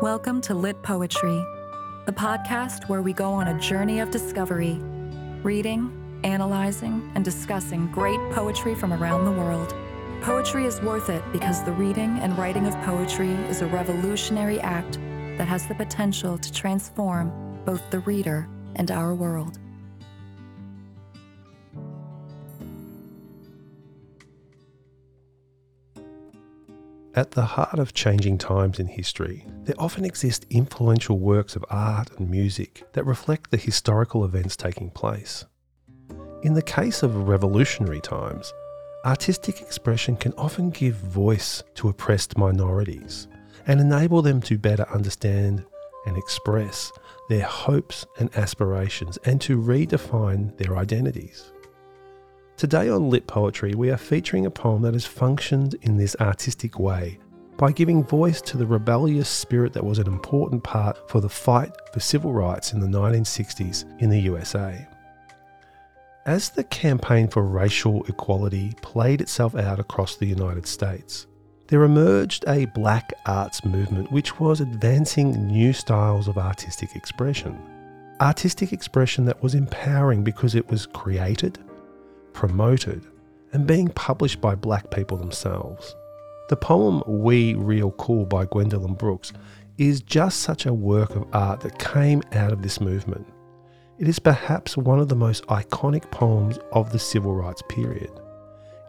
Welcome to Lit Poetry, the podcast where we go on a journey of discovery, reading, analyzing, and discussing great poetry from around the world. Poetry is worth it because the reading and writing of poetry is a revolutionary act that has the potential to transform both the reader and our world. At the heart of changing times in history, there often exist influential works of art and music that reflect the historical events taking place. In the case of revolutionary times, artistic expression can often give voice to oppressed minorities and enable them to better understand and express their hopes and aspirations and to redefine their identities. Today on Lit Poetry, we are featuring a poem that has functioned in this artistic way by giving voice to the rebellious spirit that was an important part for the fight for civil rights in the 1960s in the USA. As the campaign for racial equality played itself out across the United States, there emerged a black arts movement which was advancing new styles of artistic expression. Artistic expression that was empowering because it was created, promoted and being published by black people themselves. The poem We Real Cool by Gwendolyn Brooks is just such a work of art that came out of this movement. It is perhaps one of the most iconic poems of the civil rights period.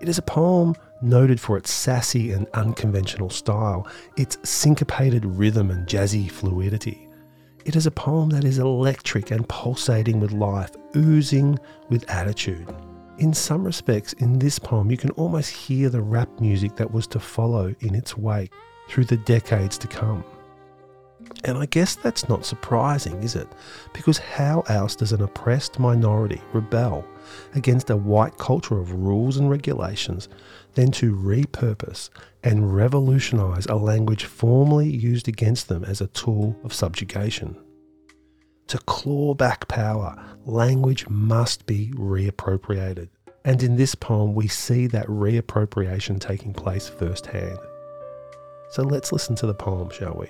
It is a poem noted for its sassy and unconventional style, its syncopated rhythm and jazzy fluidity. It is a poem that is electric and pulsating with life, oozing with attitude. In some respects, in this poem, you can almost hear the rap music that was to follow in its wake through the decades to come. And I guess that's not surprising, is it? Because how else does an oppressed minority rebel against a white culture of rules and regulations than to repurpose and revolutionize a language formerly used against them as a tool of subjugation? To claw back power, language must be reappropriated. And in this poem, we see that reappropriation taking place firsthand. So let's listen to the poem, shall we?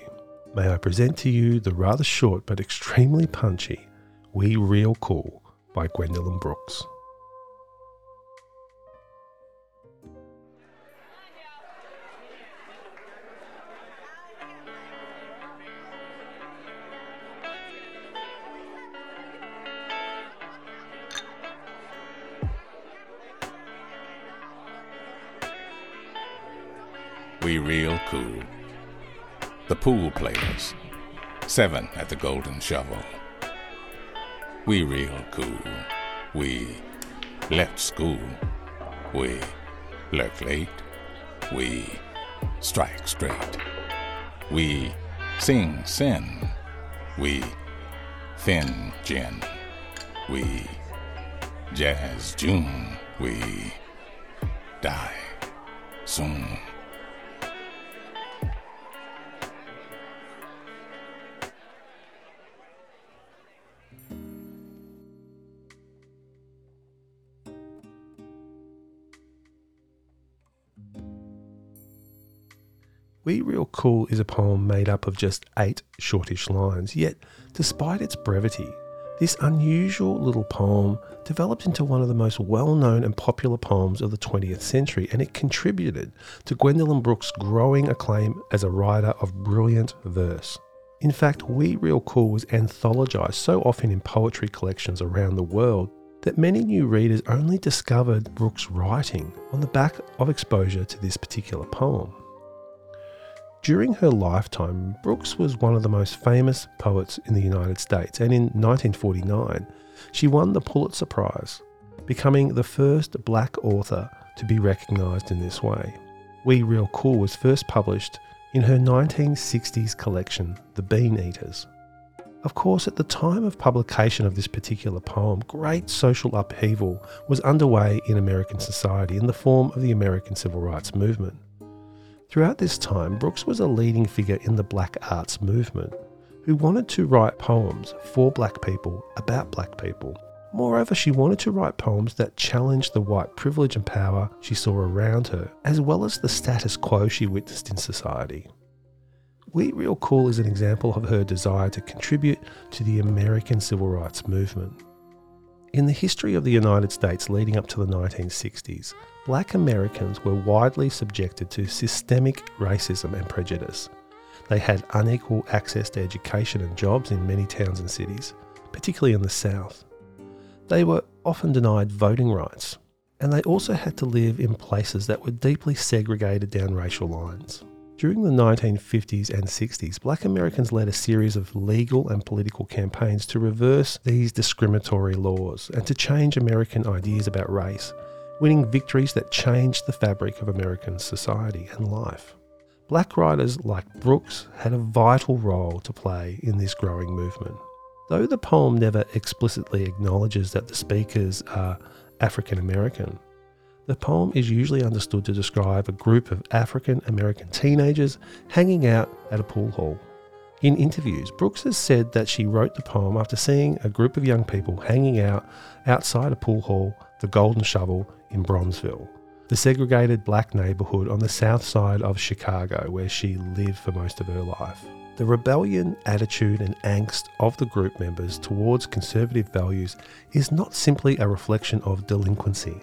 May I present to you the rather short but extremely punchy We Real Cool by Gwendolyn Brooks. We real cool. The pool players, 7 at the Golden Shovel. We real cool. We left school. We lurk late. We strike straight. We sing sin. We thin gin. We jazz June. We die soon. We Real Cool is a poem made up of just 8 shortish lines, yet despite its brevity, this unusual little poem developed into one of the most well-known and popular poems of the 20th century, and it contributed to Gwendolyn Brooks' growing acclaim as a writer of brilliant verse. In fact, We Real Cool was anthologized so often in poetry collections around the world that many new readers only discovered Brooks' writing on the back of exposure to this particular poem. During her lifetime, Brooks was one of the most famous poets in the United States, and in 1949, she won the Pulitzer Prize, becoming the first black author to be recognized in this way. We Real Cool was first published in her 1960s collection, The Bean Eaters. Of course, at the time of publication of this particular poem, great social upheaval was underway in American society in the form of the American Civil Rights Movement. Throughout this time, Brooks was a leading figure in the black arts movement, who wanted to write poems for black people, about black people. Moreover, she wanted to write poems that challenged the white privilege and power she saw around her, as well as the status quo she witnessed in society. We Real Cool is an example of her desire to contribute to the American civil rights movement. In the history of the United States leading up to the 1960s, Black Americans were widely subjected to systemic racism and prejudice. They had unequal access to education and jobs in many towns and cities, particularly in the South. They were often denied voting rights, and they also had to live in places that were deeply segregated down racial lines. During the 1950s and 60s, Black Americans led a series of legal and political campaigns to reverse these discriminatory laws and to change American ideas about race, winning victories that changed the fabric of American society and life. Black writers like Brooks had a vital role to play in this growing movement. Though the poem never explicitly acknowledges that the speakers are African American, the poem is usually understood to describe a group of African American teenagers hanging out at a pool hall. In interviews, Brooks has said that she wrote the poem after seeing a group of young people hanging out outside a pool hall, the Golden Shovel, in Bronzeville, the segregated black neighborhood on the south side of Chicago where she lived for most of her life. The rebellion, attitude and angst of the group members towards conservative values is not simply a reflection of delinquency.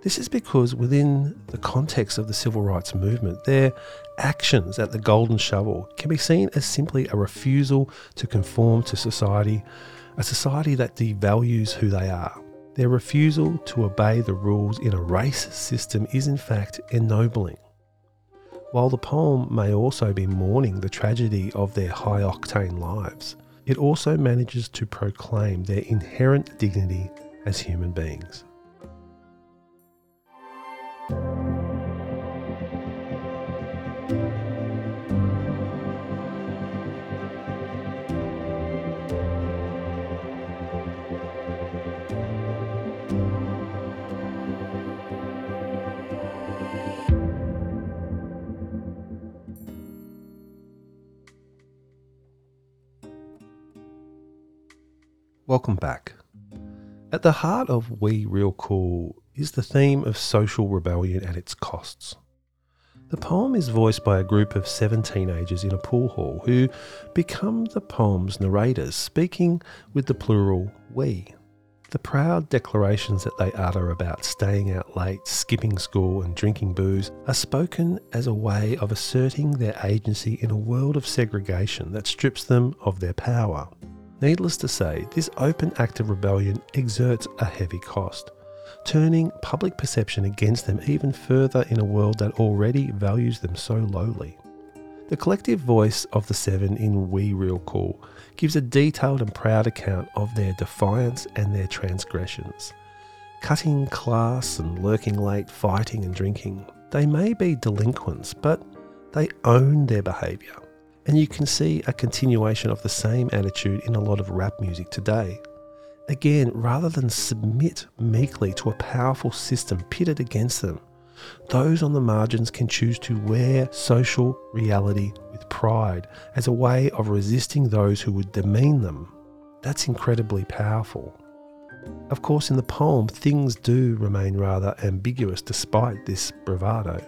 This is because within the context of the civil rights movement, their actions at the Golden Shovel can be seen as simply a refusal to conform to society, a society that devalues who they are. Their refusal to obey the rules in a racist system is in fact ennobling. While the poem may also be mourning the tragedy of their high-octane lives, it also manages to proclaim their inherent dignity as human beings. Welcome back. At the heart of We Real Cool is the theme of social rebellion at its costs. The poem is voiced by a group of seven teenagers in a pool hall who become the poem's narrators, speaking with the plural we. The proud declarations that they utter about staying out late, skipping school and drinking booze are spoken as a way of asserting their agency in a world of segregation that strips them of their power. Needless to say, this open act of rebellion exerts a heavy cost, turning public perception against them even further in a world that already values them so lowly. The collective voice of the seven in We Real Cool gives a detailed and proud account of their defiance and their transgressions. Cutting class and lurking late, fighting and drinking. They may be delinquents, but they own their behaviour. And you can see a continuation of the same attitude in a lot of rap music today. Again, rather than submit meekly to a powerful system pitted against them, those on the margins can choose to wear social reality with pride as a way of resisting those who would demean them. That's incredibly powerful. Of course, in the poem, things do remain rather ambiguous despite this bravado.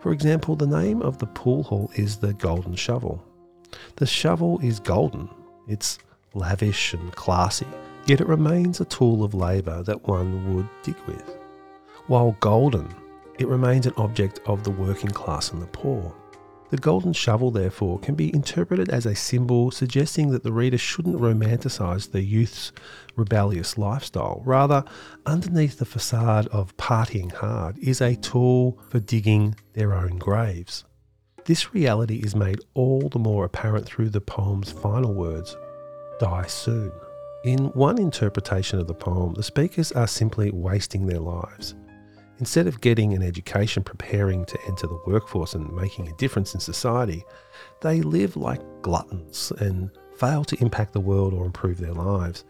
For example, the name of the pool hall is the Golden Shovel. The shovel is golden, it's lavish and classy, yet it remains a tool of labour that one would dig with. While golden, it remains an object of the working class and the poor. The Golden Shovel, therefore, can be interpreted as a symbol suggesting that the reader shouldn't romanticise the youth's rebellious lifestyle. Rather, underneath the facade of partying hard is a tool for digging their own graves. This reality is made all the more apparent through the poem's final words, "Die soon." In one interpretation of the poem, the speakers are simply wasting their lives. Instead of getting an education, preparing to enter the workforce and making a difference in society, they live like gluttons and fail to impact the world or improve their lives.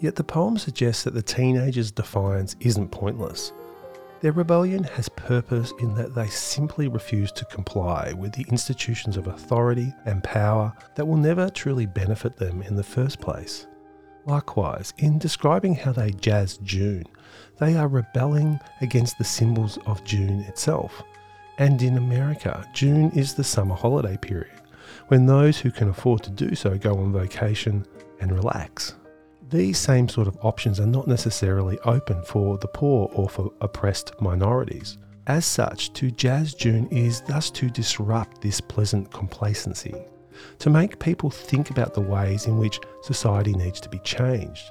Yet the poem suggests that the teenagers' defiance isn't pointless. Their rebellion has purpose in that they simply refuse to comply with the institutions of authority and power that will never truly benefit them in the first place. Likewise, in describing how they jazz June, they are rebelling against the symbols of June itself. And in America, June is the summer holiday period, when those who can afford to do so go on vacation and relax. These same sort of options are not necessarily open for the poor or for oppressed minorities. As such, to jazz June is thus to disrupt this pleasant complacency, to make people think about the ways in which society needs to be changed.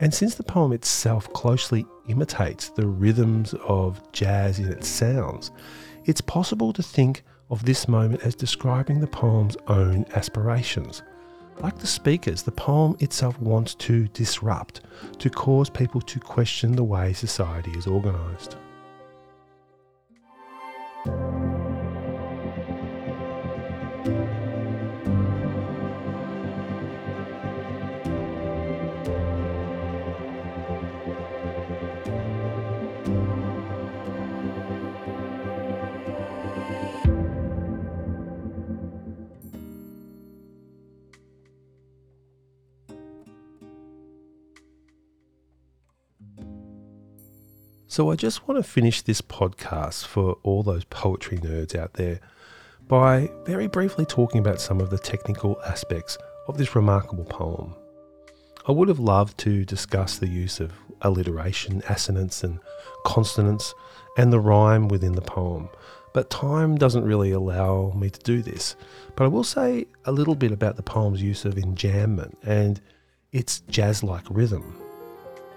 And since the poem itself closely imitates the rhythms of jazz in its sounds, it's possible to think of this moment as describing the poem's own aspirations. Like the speakers, the poem itself wants to disrupt, to cause people to question the way society is organised. So I just want to finish this podcast for all those poetry nerds out there by very briefly talking about some of the technical aspects of this remarkable poem. I would have loved to discuss the use of alliteration, assonance and consonance and the rhyme within the poem, but time doesn't really allow me to do this. But I will say a little bit about the poem's use of enjambment and its jazz-like rhythm.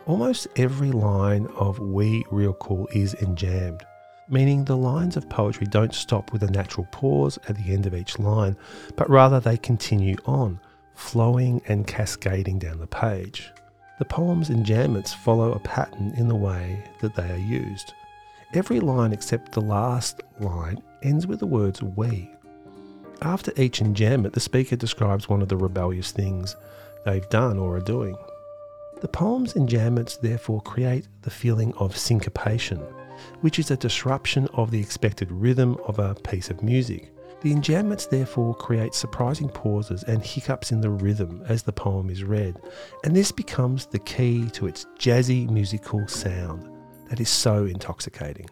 Almost every line of We Real Cool is enjambed, meaning the lines of poetry don't stop with a natural pause at the end of each line, but rather they continue on, flowing and cascading down the page. The poem's enjambments follow a pattern in the way that they are used. Every line except the last line ends with the words we. After each enjambment, the speaker describes one of the rebellious things they've done or are doing. The poem's enjambments therefore create the feeling of syncopation, which is a disruption of the expected rhythm of a piece of music. The enjambments therefore create surprising pauses and hiccups in the rhythm as the poem is read, and this becomes the key to its jazzy musical sound that is so intoxicating.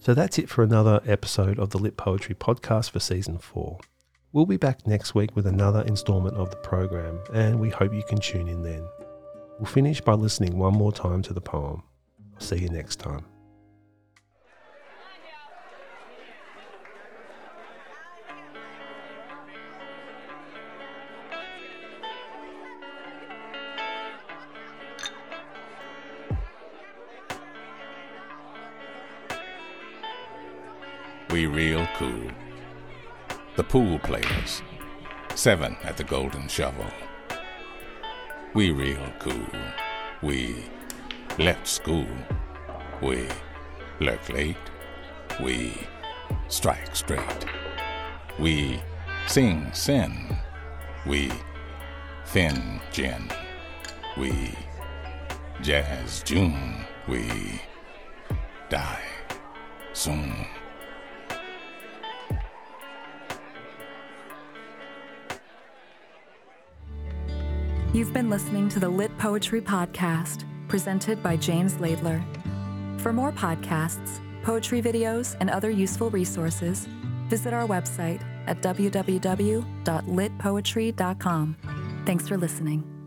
So that's it for another episode of the Lit Poetry podcast for Season 4. We'll be back next week with another instalment of the program, and we hope you can tune in then. We'll finish by listening one more time to the poem. I'll see you next time. We Real Cool. The Pool Players. 7 at the Golden Shovel. We Real Cool. We left school. We lurk late. We strike straight. We sing sin. We thin gin. We jazz June. We die soon. You've been listening to the Lit Poetry Podcast, presented by James Laidler. For more podcasts, poetry videos, and other useful resources, visit our website at www.litpoetry.com. Thanks for listening.